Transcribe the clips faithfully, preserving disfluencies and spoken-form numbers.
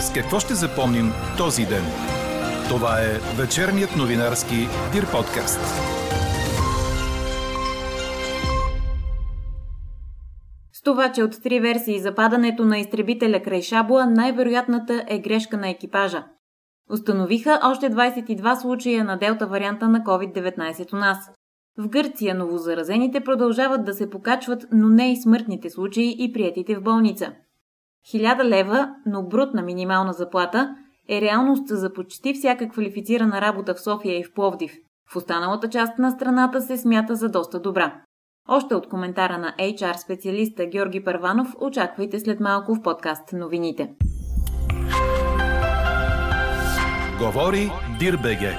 С какво ще запомним този ден? Това е вечерният новинарски Dir подкаст. С това, че от три версии за падането на изтребителя край Шабла, най-вероятната е грешка на екипажа. Установиха още двадесет и два случая на Делта-варианта на ковид деветнайсет у нас. В Гърция новозаразените продължават да се покачват, но не и смъртните случаи и приетите в болница. хиляда лева, но брутна минимална заплата, е реалност за почти всяка квалифицирана работа в София и в Пловдив. В останалата част на страната се смята за доста добра. Още от коментара на ейч ар специалиста Георги Първанов очаквайте след малко в подкаст новините. Говори Dir.bg.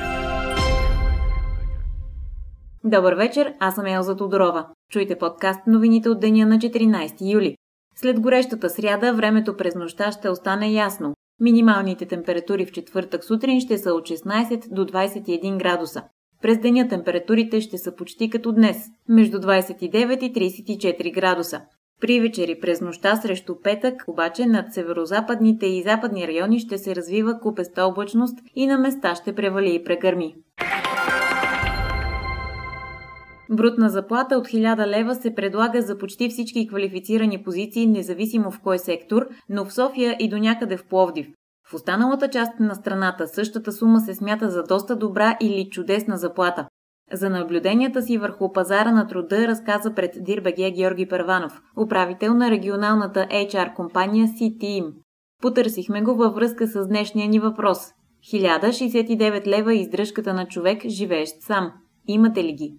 Добър вечер, аз съм Елза Тодорова. Чуйте подкаст новините от деня на четиринадесети юли. След горещата сряда времето през нощта ще остане ясно. Минималните температури в четвъртък сутрин ще са от шестнадесет до двадесет и един градуса. През деня температурите ще са почти като днес, между двадесет и девет и тридесет и четири градуса. При вечери през нощта срещу петък, обаче над северозападните и западни райони ще се развива купеста облачност и на места ще превали и прегърми. Брутна заплата от хиляда лева се предлага за почти всички квалифицирани позиции, независимо в кой сектор, но в София и до някъде в Пловдив. В останалата част на страната същата сума се смята за доста добра или чудесна заплата. За наблюденията си върху пазара на труда разказа пред Dir.bg Георги Първанов, управител на регионалната ейч ар компания Си Тим. Потърсихме го във връзка с днешния ни въпрос. хиляда шестдесет и девет лева издръжката на човек, живеещ сам. Имате ли ги?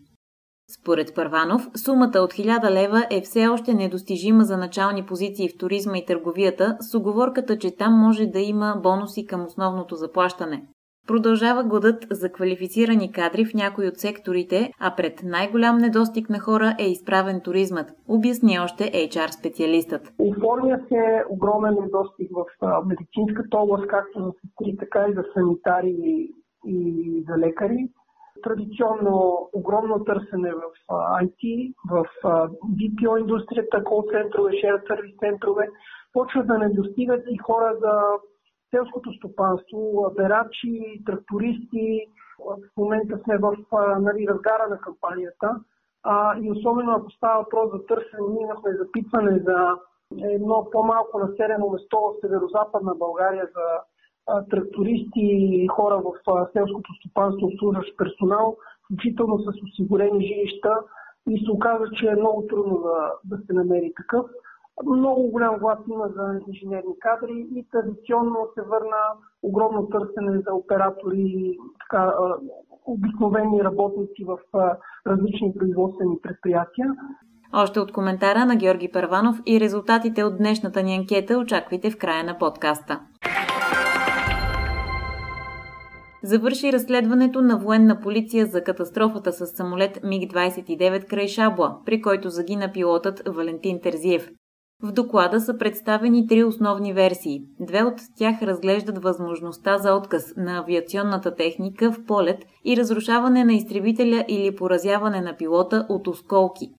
Според Първанов, сумата от хиляда лева е все още недостижима за начални позиции в туризма и търговията, с уговорката, че там може да има бонуси към основното заплащане. Продължава гладът за квалифицирани кадри в някои от секторите, а пред най-голям недостиг на хора е изправен туризмът, обясни още ейч ар специалистът. Оформя се огромен недостиг в медицинската област, както за сестри, така и за санитари и за лекари. Традиционно огромно търсене в ай ти, в би пи о индустрията, кол-центрове, шер-сервис центрове, почват да не достигат и хора за селското стопанство, берачи, трактористи. В момента сме в нали, разгара на кампанията. А, и особено ако става въпрос за търсене, ние имахме запитване за едно по-малко населено место в северо-западна България за трактористи и хора в селското стопанство, обслужващ персонал, включително с осигурени жилища, и се оказа, че е много трудно да, да се намери такъв. Много голям глас има за инженерни кадри и традиционно се върна огромно търсене за оператори, така, обикновени работници в различни производствени предприятия. Още от коментара на Георги Първанов и резултатите от днешната ни анкета очаквайте в края на подкаста. Завърши разследването на военна полиция за катастрофата с самолет МиГ двадесет и девет край Шабла, при който загина пилотът Валентин Терзиев. В доклада са представени три основни версии. Две от тях разглеждат възможността за отказ на авиационната техника в полет и разрушаване на изтребителя или поразяване на пилота от осколки.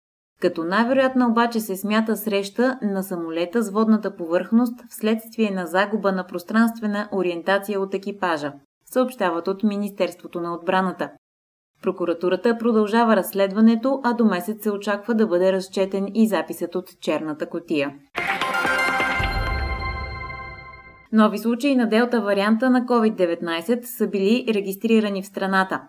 Като най-вероятно обаче се смята среща на самолета с водната повърхност вследствие на загуба на пространствена ориентация от екипажа, съобщават от Министерството на отбраната. Прокуратурата продължава разследването, а до месец се очаква да бъде разчетен и записът от черната кутия. Нови случаи на Делта варианта на ковид деветнайсет са били регистрирани в страната.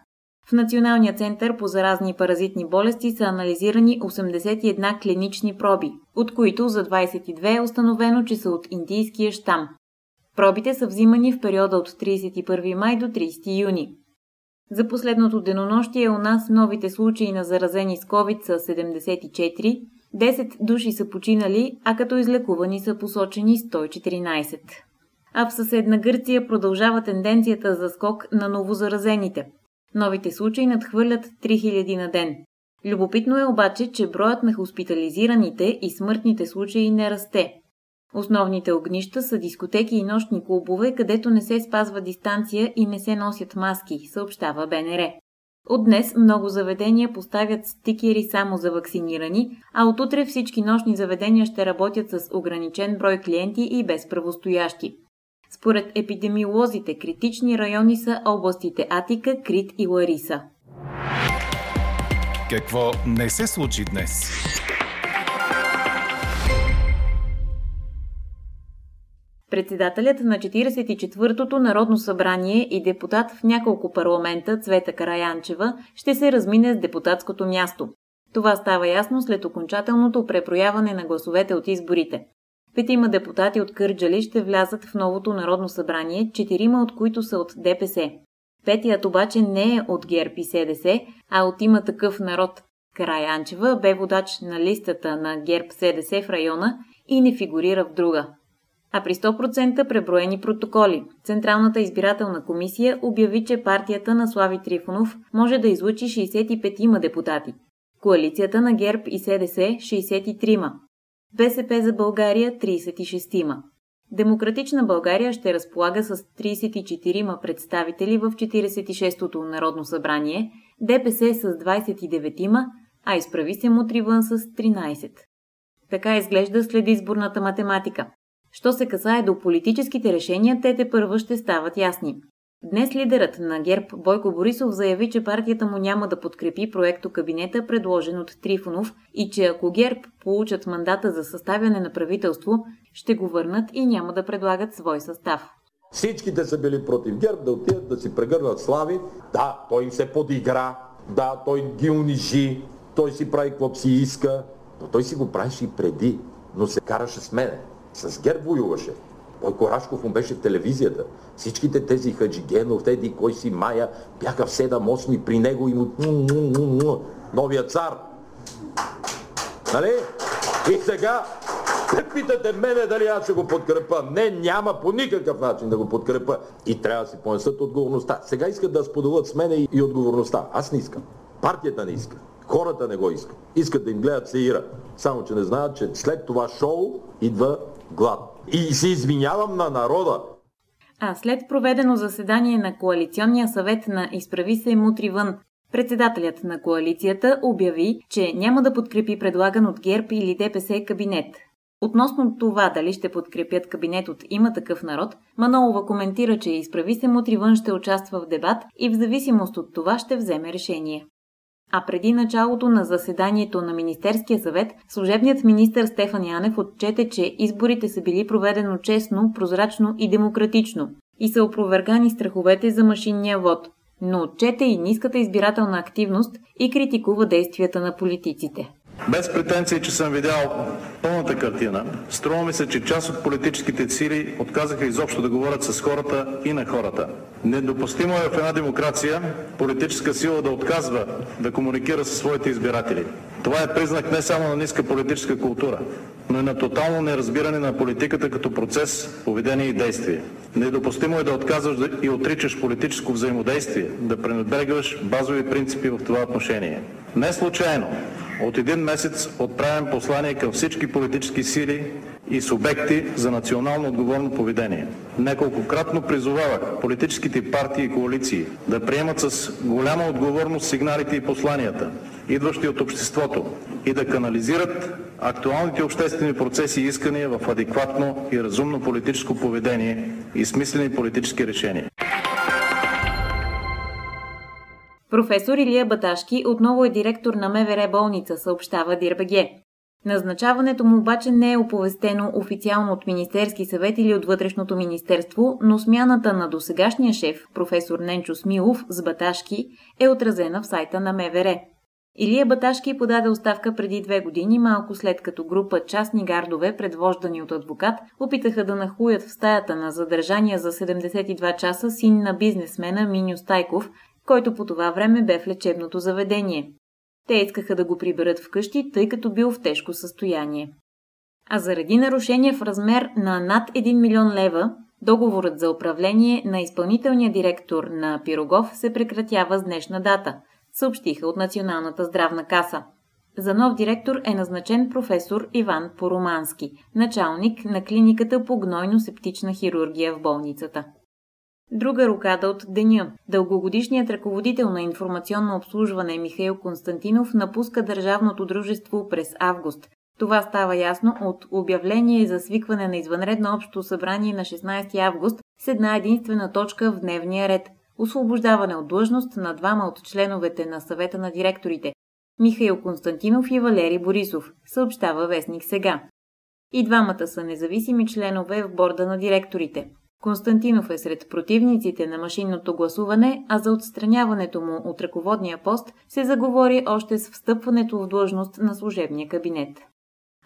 В Националния център по заразни и паразитни болести са анализирани осемдесет и една клинични проби, от които за двадесет и две е установено, че са от индийския щам. Пробите са взимани в периода от тридесет и първи май до тридесети юни. За последното денонощие у нас новите случаи на заразени с COVID са седемдесет и четири, десет души са починали, а като излекувани са посочени сто и четиринадесет. А в съседна Гърция продължава тенденцията за скок на новозаразените. Новите случаи надхвърлят три хиляди на ден. Любопитно е обаче, че броят на хоспитализираните и смъртните случаи не расте. Основните огнища са дискотеки и нощни клубове, където не се спазва дистанция и не се носят маски, съобщава БНР. От днес много заведения поставят стикери само за вакцинирани, а от утре всички нощни заведения ще работят с ограничен брой клиенти и без правостоящи. Според епидемиолозите, критични райони са областите Атика, Крит и Лариса. Какво не се случи днес? Председателят на четиридесет и четвъртото Народно събрание и депутат в няколко парламента Цвета Караянчева ще се размине с депутатското място. Това става ясно след окончателното преброяване на гласовете от изборите. Петима депутати от Кърджали ще влязат в новото Народно събрание, четирима от които са от Д П С. Петият обаче не е от ГЕРБ и С Д С, а от Има такъв народ. Караянчева бе водач на листата на ГЕРБ-С Д С в района и не фигурира в друга. А при сто процента преброени протоколи, Централната избирателна комисия обяви, че партията на Слави Трифонов може да излучи шейсет и петима депутати. Коалицията на ГЕРБ и С Д С – шейсет и трима. БСП за България – трийсет и шестима. Демократична България ще разполага с трийсет и четирима представители в четиридесет и шестото Народно събрание, Д П С с двайсет и деветима, а изправи се мутривън с тринайсет. Така изглежда след изборната математика. Що се касае до политическите решения, те тепърва ще стават ясни. Днес лидерът на ГЕРБ Бойко Борисов заяви, че партията му няма да подкрепи проектокабинета, предложен от Трифонов, и че ако ГЕРБ получат мандата за съставяне на правителство, ще го върнат и няма да предлагат свой състав. Всичките са били против ГЕРБ, да отидат да си прегърнат Слави. Да, той им се подигра, да, той ги унижи, той си прави какво си иска, но той си го правеше и преди, но се караше с мене. С ГЕРБ воюваше. Бойко Рашков му беше в телевизията. Всичките тези Хаджигенов, Теди, кой си, Майя, бяха в седем-осми при него и му... Новия цар! Нали? И сега се питате мене дали аз ще го подкрепа. Не, няма по никакъв начин да го подкрепа. И трябва да си понесат отговорността. Сега искат да споделят с мене и отговорността. Аз не искам. Партията не иска. Хората не го искат. Искат да им гледат сеира. Само че не знаят, че след това шоу идва глад. И се извинявам на народа. А след проведено заседание на Коалиционния съвет на Изправи се мутри вън, председателят на коалицията обяви, че няма да подкрепи предлаган от ГЕРБ или Д П С кабинет. Относно това дали ще подкрепят кабинет от Има такъв народ, Манолова коментира, че Изправи се мутри вън ще участва в дебат и в зависимост от това ще вземе решение. А преди началото на заседанието на Министерския съвет, служебният министър Стефан Янев отчете, че изборите са били проведено честно, прозрачно и демократично и са опровергани страховете за машинния вод, но отчете и ниската избирателна активност и критикува действията на политиците. Без претенции, че съм видял пълната картина, струва ми се, че част от политическите сили отказаха изобщо да говорят с хората и на хората. Недопустимо е в една демокрация политическа сила да отказва да комуникира със своите избиратели. Това е признак не само на ниска политическа култура, но и на тотално неразбиране на политиката като процес, поведение и действие. Недопустимо е да отказваш и отричаш политическо взаимодействие, да пренебрегваш базови принципи в това отношение. Не случайно от един месец отправям послание към всички политически сили и субекти за национално отговорно поведение. Неколкократно призовавах политическите партии и коалиции да приемат с голяма отговорност сигналите и посланията, идващи от обществото, и да канализират актуалните обществени процеси и искания в адекватно и разумно политическо поведение и смислени политически решения. Професор Илия Баташки отново е директор на М В Р болница, съобщава Dir.bg. Назначаването му обаче не е оповестено официално от Министерски съвет или от Вътрешното министерство, но смяната на досегашния шеф, професор Ненчо Смилов, с Баташки е отразена в сайта на М В Р. Илия Баташки подаде оставка преди две години, малко след като група частни гардове, предвождани от адвокат, опитаха да нахуят в стаята на задържания за седемдесет и два часа син на бизнесмена Миню Стайков, който по това време бе в лечебното заведение. Те искаха да го приберат вкъщи, тъй като бил в тежко състояние. А заради нарушение в размер на над един милион лева, договорът за управление на изпълнителния директор на Пирогов се прекратява с днешна дата, съобщиха от Националната здравна каса. За нов директор е назначен професор Иван Порумански, началник на клиниката по гнойно-септична хирургия в болницата. Друга рокада от деня. Дългогодишният ръководител на информационно обслужване Михаил Константинов напуска държавното дружество през август. Това става ясно от обявление за свикване на извънредно общо събрание на шестнадесети август с една единствена точка в дневния ред – освобождаване от длъжност на двама от членовете на съвета на директорите – Михаил Константинов и Валери Борисов, съобщава вестник Сега. И двамата са независими членове в борда на директорите. Константинов е сред противниците на машинното гласуване, а за отстраняването му от ръководния пост се заговори още с встъпването в длъжност на служебния кабинет.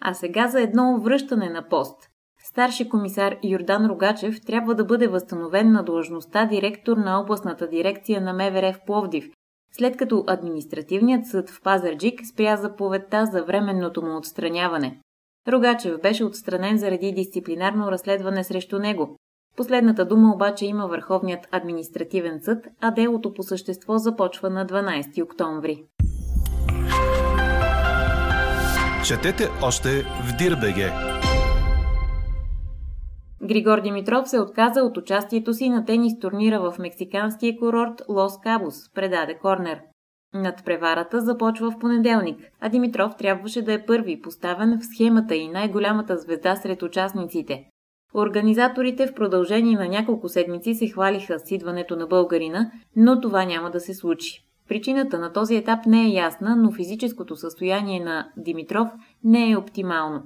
А сега за едно връщане на пост. Старши комисар Йордан Рогачев трябва да бъде възстановен на длъжността директор на областната дирекция на МВР в Пловдив, след като административният съд в Пазарджик спря заповедта за временното му отстраняване. Рогачев беше отстранен заради дисциплинарно разследване срещу него. Последната дума обаче има Върховният административен съд, а делото по същество започва на дванадесети октомври. Четете още в Dir.bg. Григор Димитров се отказа от участието си на тенис турнира в мексиканския курорт Лос Кабос, предаде Корнер. Надпреварата започва в понеделник, а Димитров трябваше да е първи поставен в схемата и най-голямата звезда сред участниците. Организаторите в продължение на няколко седмици се хвалиха с идването на българина, но това няма да се случи. Причината на този етап не е ясна, но физическото състояние на Димитров не е оптимално.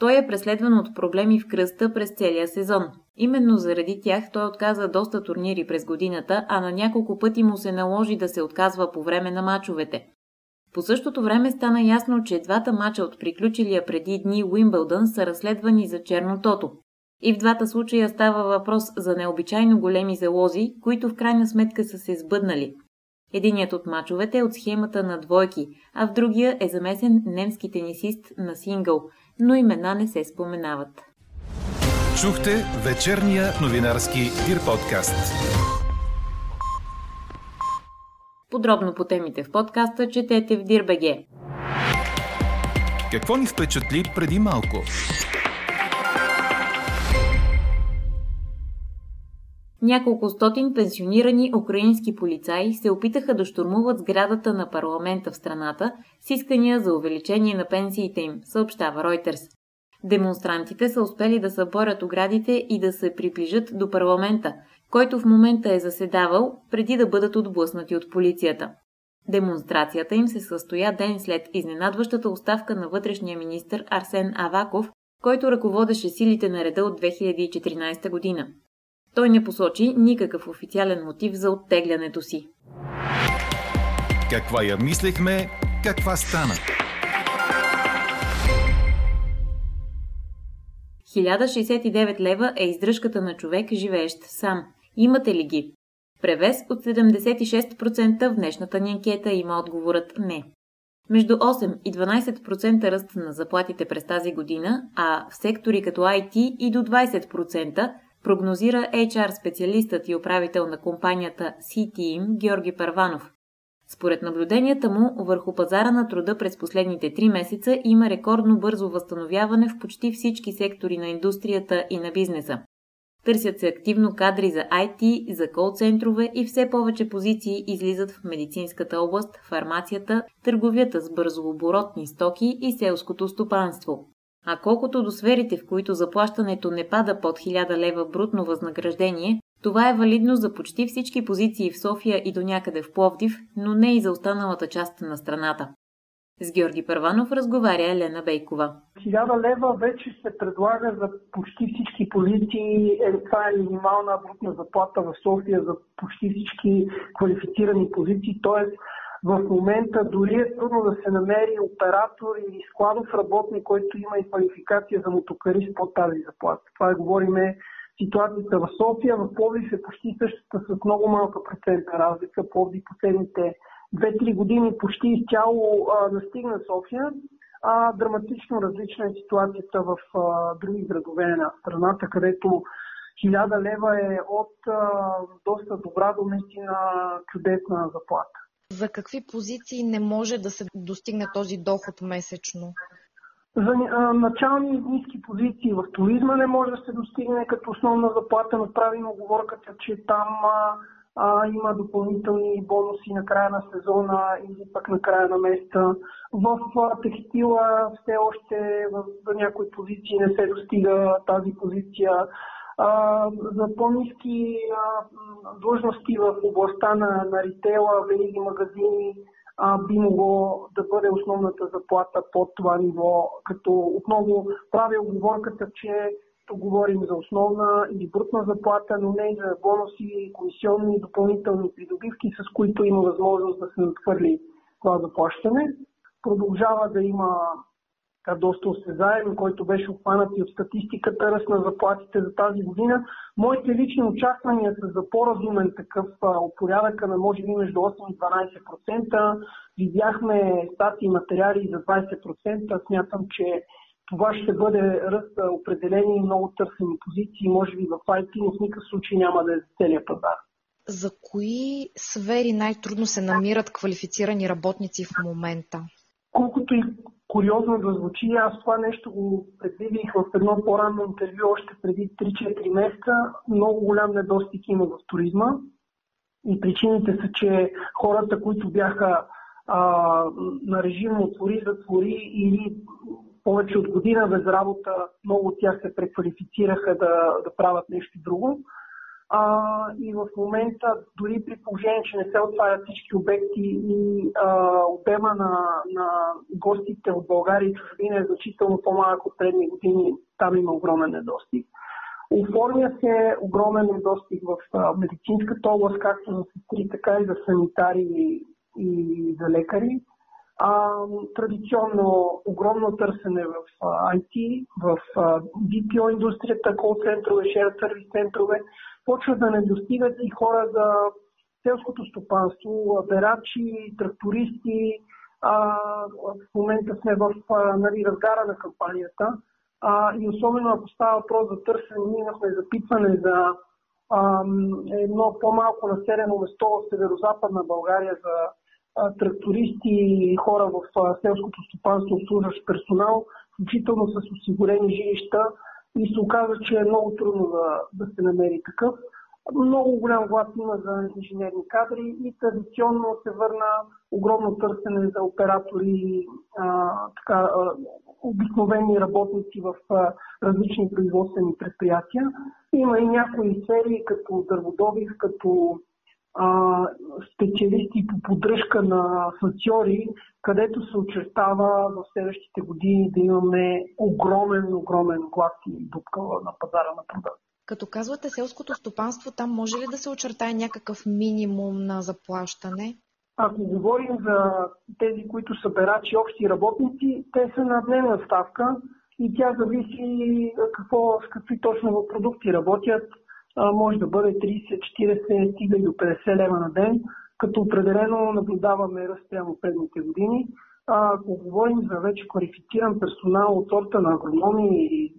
Той е преследван от проблеми в кръста през целия сезон. Именно заради тях той отказа доста турнири през годината, а на няколко пъти му се наложи да се отказва по време на мачовете. По същото време стана ясно, че двата мача от приключилия преди дни Уимбълдън са разследвани за чернотото. И в двата случая става въпрос за необичайно големи залози, които в крайна сметка са се сбъднали. Единият от мачовете е от схемата на двойки, а в другия е замесен немски тенисист на сингъл, но имена не се споменават. Чухте вечерния новинарски Дир подкаст. Подробно по темите в подкаста четете в Dir.bg. Какво ни впечатли преди малко? Няколко стотин пенсионирани украински полицаи се опитаха да щурмуват сградата на парламента в страната с искания за увеличение на пенсиите им, съобщава Reuters. Демонстрантите са успели да съборят оградите и да се приближат до парламента, който в момента е заседавал, преди да бъдат отблъснати от полицията. Демонстрацията им се състоя ден след изненадващата оставка на вътрешния министър Арсен Аваков, който ръководеше силите на реда от две хиляди и четиринадесета година. Той не посочи никакъв официален мотив за оттеглянето си. Каква я мислехме, каква стана? хиляда шейсет и девет лева е издръжката на човек, живеещ сам. Имате ли ги? Превес от седемдесет и шест процента в днешната ни анкета има отговорът не. Между осем и дванадесет процента ръст на заплатите през тази година, а в сектори като ай ти и до двадесет процента, прогнозира ейч ар-специалистът и управител на компанията Си Тим Георги Първанов. Според наблюденията му, върху пазара на труда през последните три месеца има рекордно бързо възстановяване в почти всички сектори на индустрията и на бизнеса. Търсят се активно кадри за ай ти, за кол-центрове и все повече позиции излизат в медицинската област, фармацията, търговията с бързооборотни стоки и селското стопанство. А колкото до сферите, в които заплащането не пада под хиляда лева брутно възнаграждение, това е валидно за почти всички позиции в София и до някъде в Пловдив, но не и за останалата част на страната. С Георги Първанов разговаря Елена Бейкова. хиляда лева вече се предлага за почти всички позиции. Това е минимална брутна заплата в София за почти всички квалифицирани позиции, т.е. в момента дори е трудно да се намери оператор или складов работник, който има и квалификация за мотокарист под тази заплата. Това е, говориме, ситуацията в София. В Пловдив е почти същата с много малка процентна разлика. Пловдив последните две-три години почти изцяло настигна София. А, драматично различна е ситуацията в а, други градове на страната, където хиляда лева е от а, доста добра до наистина чудесна заплата. За какви позиции не може да се достигне този доход месечно? За начални ниски позиции в туризма не може да се достигне като основна заплата, но правим оговорката, че там а, има допълнителни бонуси на края на сезона или пък на края на месеца. В текстила все още в, за някои позиции не се достига тази позиция. А, за по-ниски длъжности в областта на, на ритейла, вериги магазини, а, би могло да бъде основната заплата под това ниво, като отново прави оговорката, че говорим за основна или брутна заплата, но не и за бонуси, комисионни, допълнителни придобивки, с които има възможност да се надхвърли това заплащане. Продължава да има доста осезаем, който беше обхванат и от статистиката, ръст на заплатите за тази година. Моите лични очаквания са за по-разумен такъв порядъка на може би между осем и дванадесет процента. Видяхме статии и материали за двадесет процента. Смятам, че това ще бъде ръст определени много търсени позиции, може би в ай ти, но в никакъв случай няма да е за целия пазар. За кои сфери най-трудно се намират квалифицирани работници в момента? Колкото и куриозно да звучи, аз това нещо го предвидих в едно по-ранно интервю още преди три-четири месеца. Много голям недостиг има в туризма и причините са, че хората, които бяха а, на режим отвори, затвори или повече от година без работа, много от тях се преквалифицираха да, да правят нещо друго. А, и в момента, дори при положение, че не се отварят всички обекти и а, обема на, на гостите от България и чужбина е значително по-малък от предни години, там има огромен недостиг. Оформя се огромен недостиг в а, медицинската област, както за сестри, така и за санитари и, и за лекари. А, традиционно огромно търсене в а, ай ти, в а, би пи о индустрията, кол-центрове, шер-сервис центрове, почват да не достигат и хора за селското стопанство, берачи, трактористи. А, в момента сме в а, нали, разгара на кампанията а, и особено ако става въпрос за търсене, ние имахме запитване за а, едно по-малко населено место в северо-западна България за трактористи и хора в селското стопанство, обслужващ персонал, включително с осигурени жилища, и се оказа, че е много трудно да, да се намери такъв. Много голям глад има за инженерни кадри и традиционно се върна огромно търсене за оператори, а, така, а, обикновени работници в а, различни производствени предприятия. Има и някои сфери, като дърводобив, като специалисти по поддръжка на фасьори, където се очертава в следващите години да имаме огромен, огромен глад и дупка на пазара на продукт. Като казвате селското стопанство, там може ли да се очертае някакъв минимум на заплащане? Ако говорим за тези, които са берачи, общи работници, те са на дневна ставка и тя зависи какво, с какви точно продукти работят. Може да бъде тридесет, четиридесет, стига и до петдесет лева на ден, като определено наблюдаваме ръст прямо предните години. Ако говорим за вече квалифициран персонал от сорта на агрономи и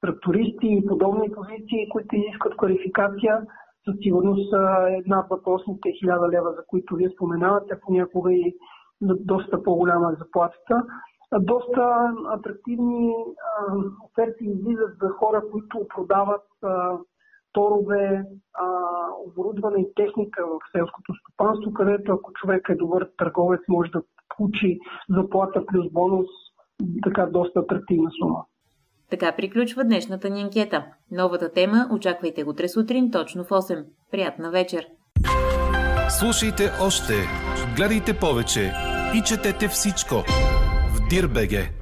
трактористи и подобни позиции, които изискват квалификация, със сигурност една въпросните хиляда лева, за които вие споменавате, понякога и доста по-голяма заплатата. Доста атрактивни оферти излизат за хора, които продават торове, а, оборудване и техника в селското стопанство, където ако човек е добър търговец, може да получи заплата плюс бонус, така доста атрактивна сума. Така приключва днешната ни анкета. Новата тема очаквайте утре сутрин точно в осем. Приятна вечер! Слушайте още, гледайте повече и четете всичко в дир точка би джи.